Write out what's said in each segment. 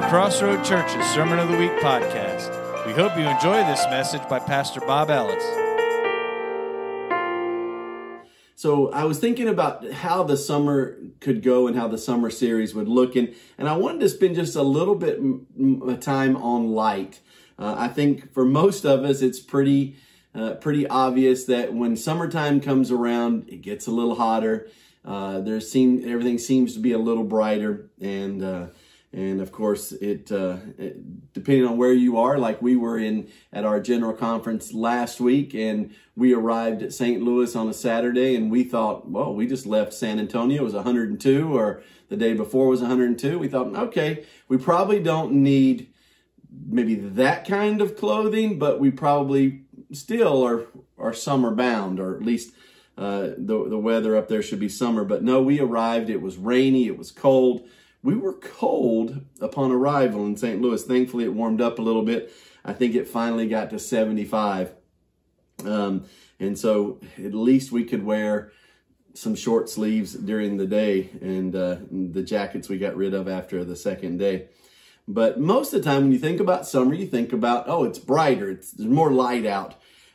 to Crossroad Church's Sermon of the Week podcast. We hope you enjoy this message by Pastor Bob Ellis. So I was thinking about how the summer could go and how the summer series would look, and I wanted to spend just a little bit of time on light. I think for most of us, it's pretty obvious that when summertime comes around, it gets a little hotter. Everything seems to be a little brighter, and of course, it depending on where you are, like we were at our general conference last week, and we arrived at St. Louis on a Saturday, and we thought, well, we just left San Antonio. It was 102, or the day before was 102. We thought, okay, we probably don't need maybe that kind of clothing, but we probably still are summer bound, or at least the weather up there should be summer. But no, we arrived. It was rainy. It was cold. We were cold upon arrival in St. Louis. Thankfully, it warmed up a little bit. I think it finally got to 75. And so at least we could wear some short sleeves during the day, and the jackets we got rid of after the second day. But most of the time when you think about summer, you think about, oh, it's brighter. There's more light out,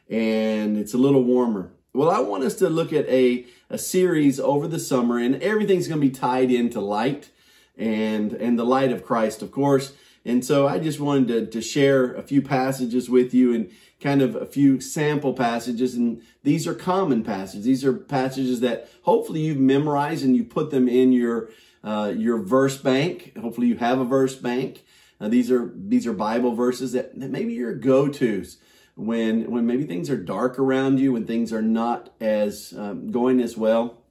and it's a little warmer. Well, I want us to look at a series over the summer, and everything's going to be tied into light. And the light of Christ, of course. And so I just wanted to share a few passages with you, and kind of a few sample passages. And these are common passages. These are passages that hopefully you've memorized and you put them in your verse bank. Hopefully you have a verse bank. These are Bible verses that maybe your go-tos when maybe things are dark around you, when things are not as going as well.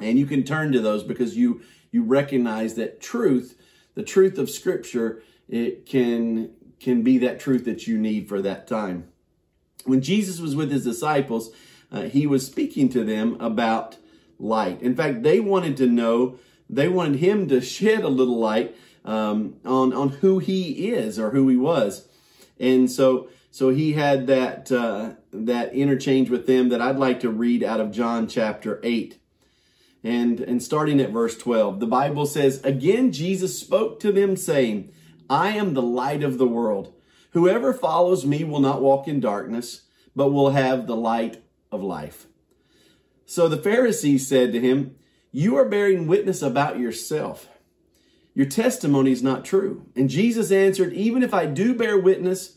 And you can turn to those because you recognize that truth, the truth of Scripture, it can be that truth that you need for that time. When Jesus was with his disciples, he was speaking to them about light. In fact, they wanted him to shed a little light on who he is or who he was. And so he had that interchange with them that I'd like to read out of John chapter 8. And starting at verse 12, the Bible says, "Again, Jesus spoke to them, saying, 'I am the light of the world. Whoever follows me will not walk in darkness, but will have the light of life.' So the Pharisees said to him, 'You are bearing witness about yourself. Your testimony is not true.' And Jesus answered, 'Even if I do bear witness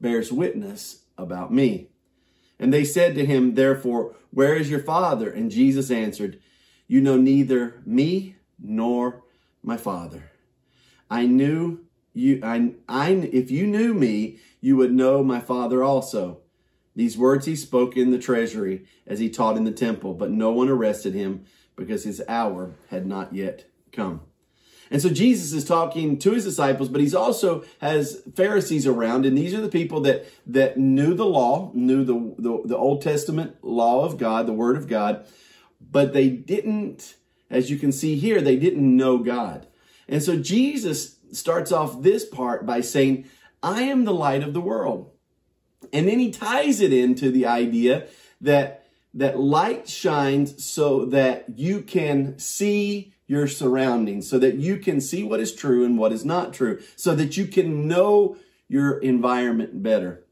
bears witness about me.' And they said to him, 'Therefore, where is your Father?' And Jesus answered, 'You know neither me nor my Father. If you knew me, you would know my Father also.' These words he spoke in the treasury as he taught in the temple, but no one arrested him because his hour had not yet come." And so Jesus is talking to his disciples, but he's also has Pharisees around. And these are the people that knew the law, knew the Old Testament law of God, the Word of God. But they didn't, as you can see here, they didn't know God. And so Jesus starts off this part by saying, "I am the light of the world." And then he ties it into the idea that light shines so that you can see your surroundings, so that you can see what is true and what is not true, so that you can know your environment better.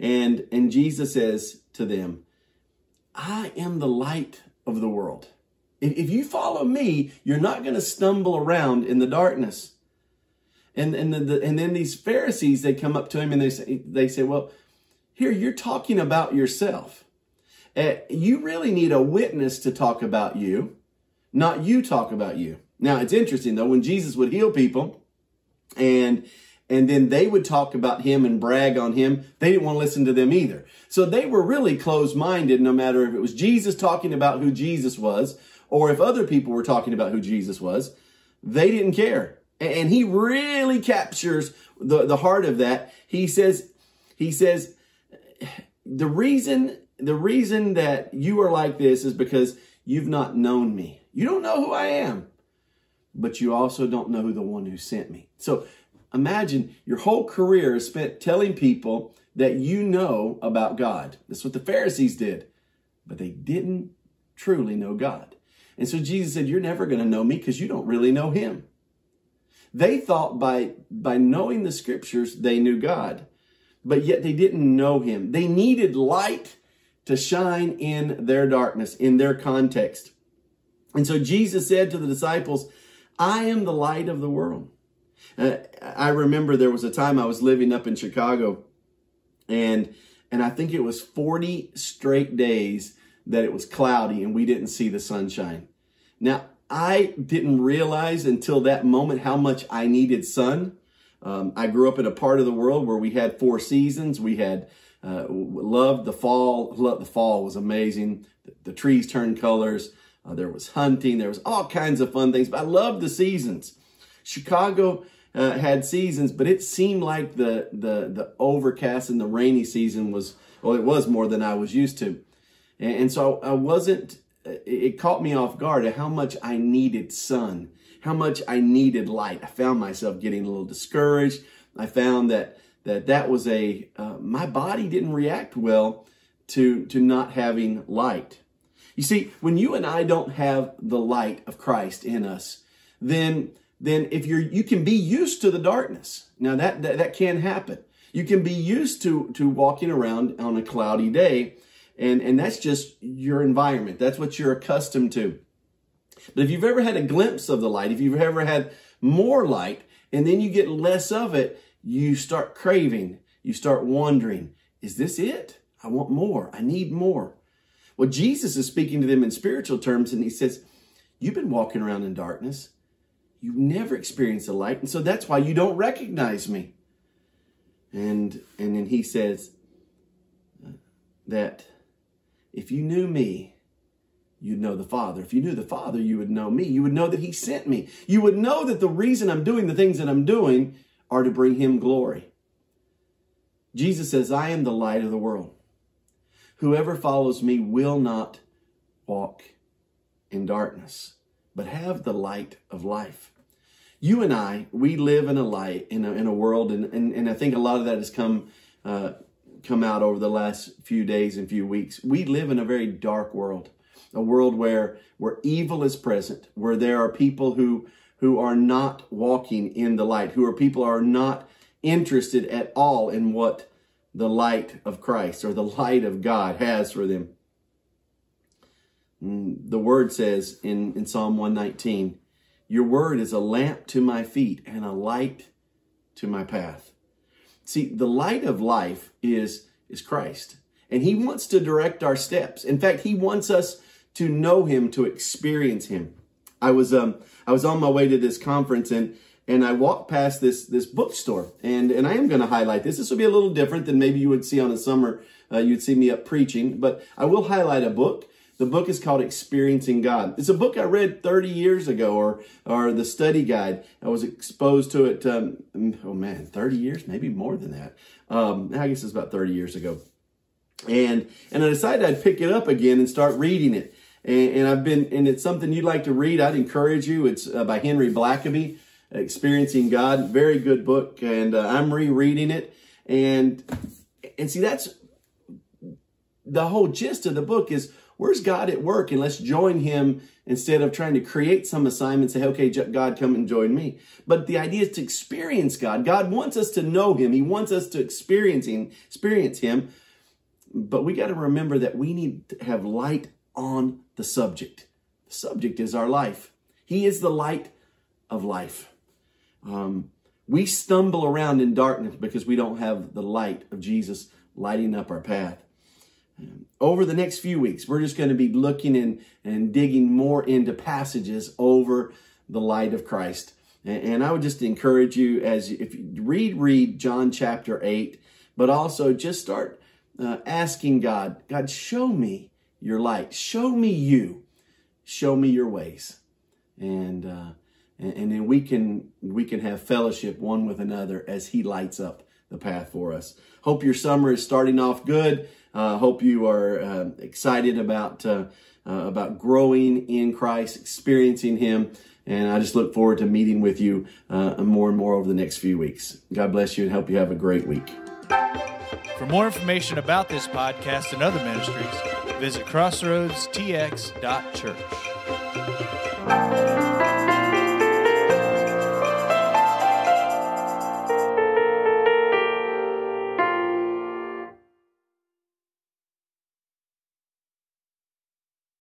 And Jesus says to them, "I am the light of the world. If you follow me, you're not going to stumble around in the darkness." And then these Pharisees, they come up to him and they say, "Well, here you're talking about yourself. You really need a witness to talk about you, not you talk about you." Now, it's interesting, though, when Jesus would heal people and then they would talk about him and brag on him, they didn't want to listen to them either. So they were really closed-minded, no matter if it was Jesus talking about who Jesus was or if other people were talking about who Jesus was. They didn't care. And he really captures the heart of that. He says, the reason that you are like this is because you've not known me. You don't know who I am, but you also don't know the one who sent me. So imagine your whole career is spent telling people that you know about God. That's what the Pharisees did, but they didn't truly know God. And so Jesus said, you're never going to know me because you don't really know him. They thought by knowing the scriptures, they knew God, but yet they didn't know him. They needed light to shine in their darkness, in their context. And so Jesus said to the disciples, I am the light of the world. I remember there was a time I was living up in Chicago, and I think it was 40 straight days that it was cloudy and we didn't see the sunshine. Now, I didn't realize until that moment how much I needed sun. I grew up in a part of the world where we had 4 seasons. We had loved the fall. The fall was amazing. The trees turned colors. There was hunting. There was all kinds of fun things. But I loved the seasons. Chicago had seasons, but it seemed like the overcast and the rainy season was, well, it was more than I was used to. And so I wasn't. It caught me off guard at how much I needed sun, how much I needed light. I found myself getting a little discouraged. I found that was my body didn't react well to not having light. You see, when you and I don't have the light of Christ in us, then if you can be used to the darkness. Now that can happen. You can be used to walking around on a cloudy day. And that's just your environment. That's what you're accustomed to. But if you've ever had a glimpse of the light, if you've ever had more light, and then you get less of it, you start craving. You start wondering, is this it? I want more. I need more. Well, Jesus is speaking to them in spiritual terms, and he says, you've been walking around in darkness. You've never experienced the light, and so that's why you don't recognize me. And then he says that if you knew me, you'd know the Father. If you knew the Father, you would know me. You would know that he sent me. You would know that the reason I'm doing the things that I'm doing are to bring him glory. Jesus says, I am the light of the world. Whoever follows me will not walk in darkness, but have the light of life. You and I, we live in a light, in a world, and I think a lot of that has come out over the last few days and few weeks. We live in a very dark world, a world where evil is present, where there are people who are not walking in the light, people are not interested at all in what the light of Christ or the light of God has for them. The word says in Psalm 119, your word is a lamp to my feet and a light to my path. See, the light of life is Christ, and he wants to direct our steps. In fact, he wants us to know him, to experience him. I was on my way to this conference, and I walked past this bookstore, and I am going to highlight this. This will be a little different than maybe you would see on a summer. You'd see me up preaching, but I will highlight a book. The book is called Experiencing God. It's a book I read 30 years ago, or the study guide. I was exposed to it, 30 years, maybe more than that. I guess it's about 30 years ago. And I decided I'd pick it up again and start reading it. And it's something you'd like to read. I'd encourage you. It's by Henry Blackaby, Experiencing God. Very good book. And I'm rereading it. And see, that's the whole gist of the book is, where's God at work? And let's join him instead of trying to create some assignment, say, okay, God, come and join me. But the idea is to experience God. God wants us to know him. He wants us to experience him. But we got to remember that we need to have light on the subject. The subject is our life. He is the light of life. We stumble around in darkness because we don't have the light of Jesus lighting up our path. Over the next few weeks, we're just going to be looking in and digging more into passages over the light of Christ. And I would just encourage you, if you read John chapter 8, but also just start asking God, God, show me your light. Show me you. Show me your ways. And And then we can have fellowship one with another as he lights up the path for us. Hope your summer is starting off good. Hope you are excited about growing in Christ, experiencing him. And I just look forward to meeting with you more and more over the next few weeks. God bless you and help you have a great week. For more information about this podcast and other ministries, visit crossroadstx.church.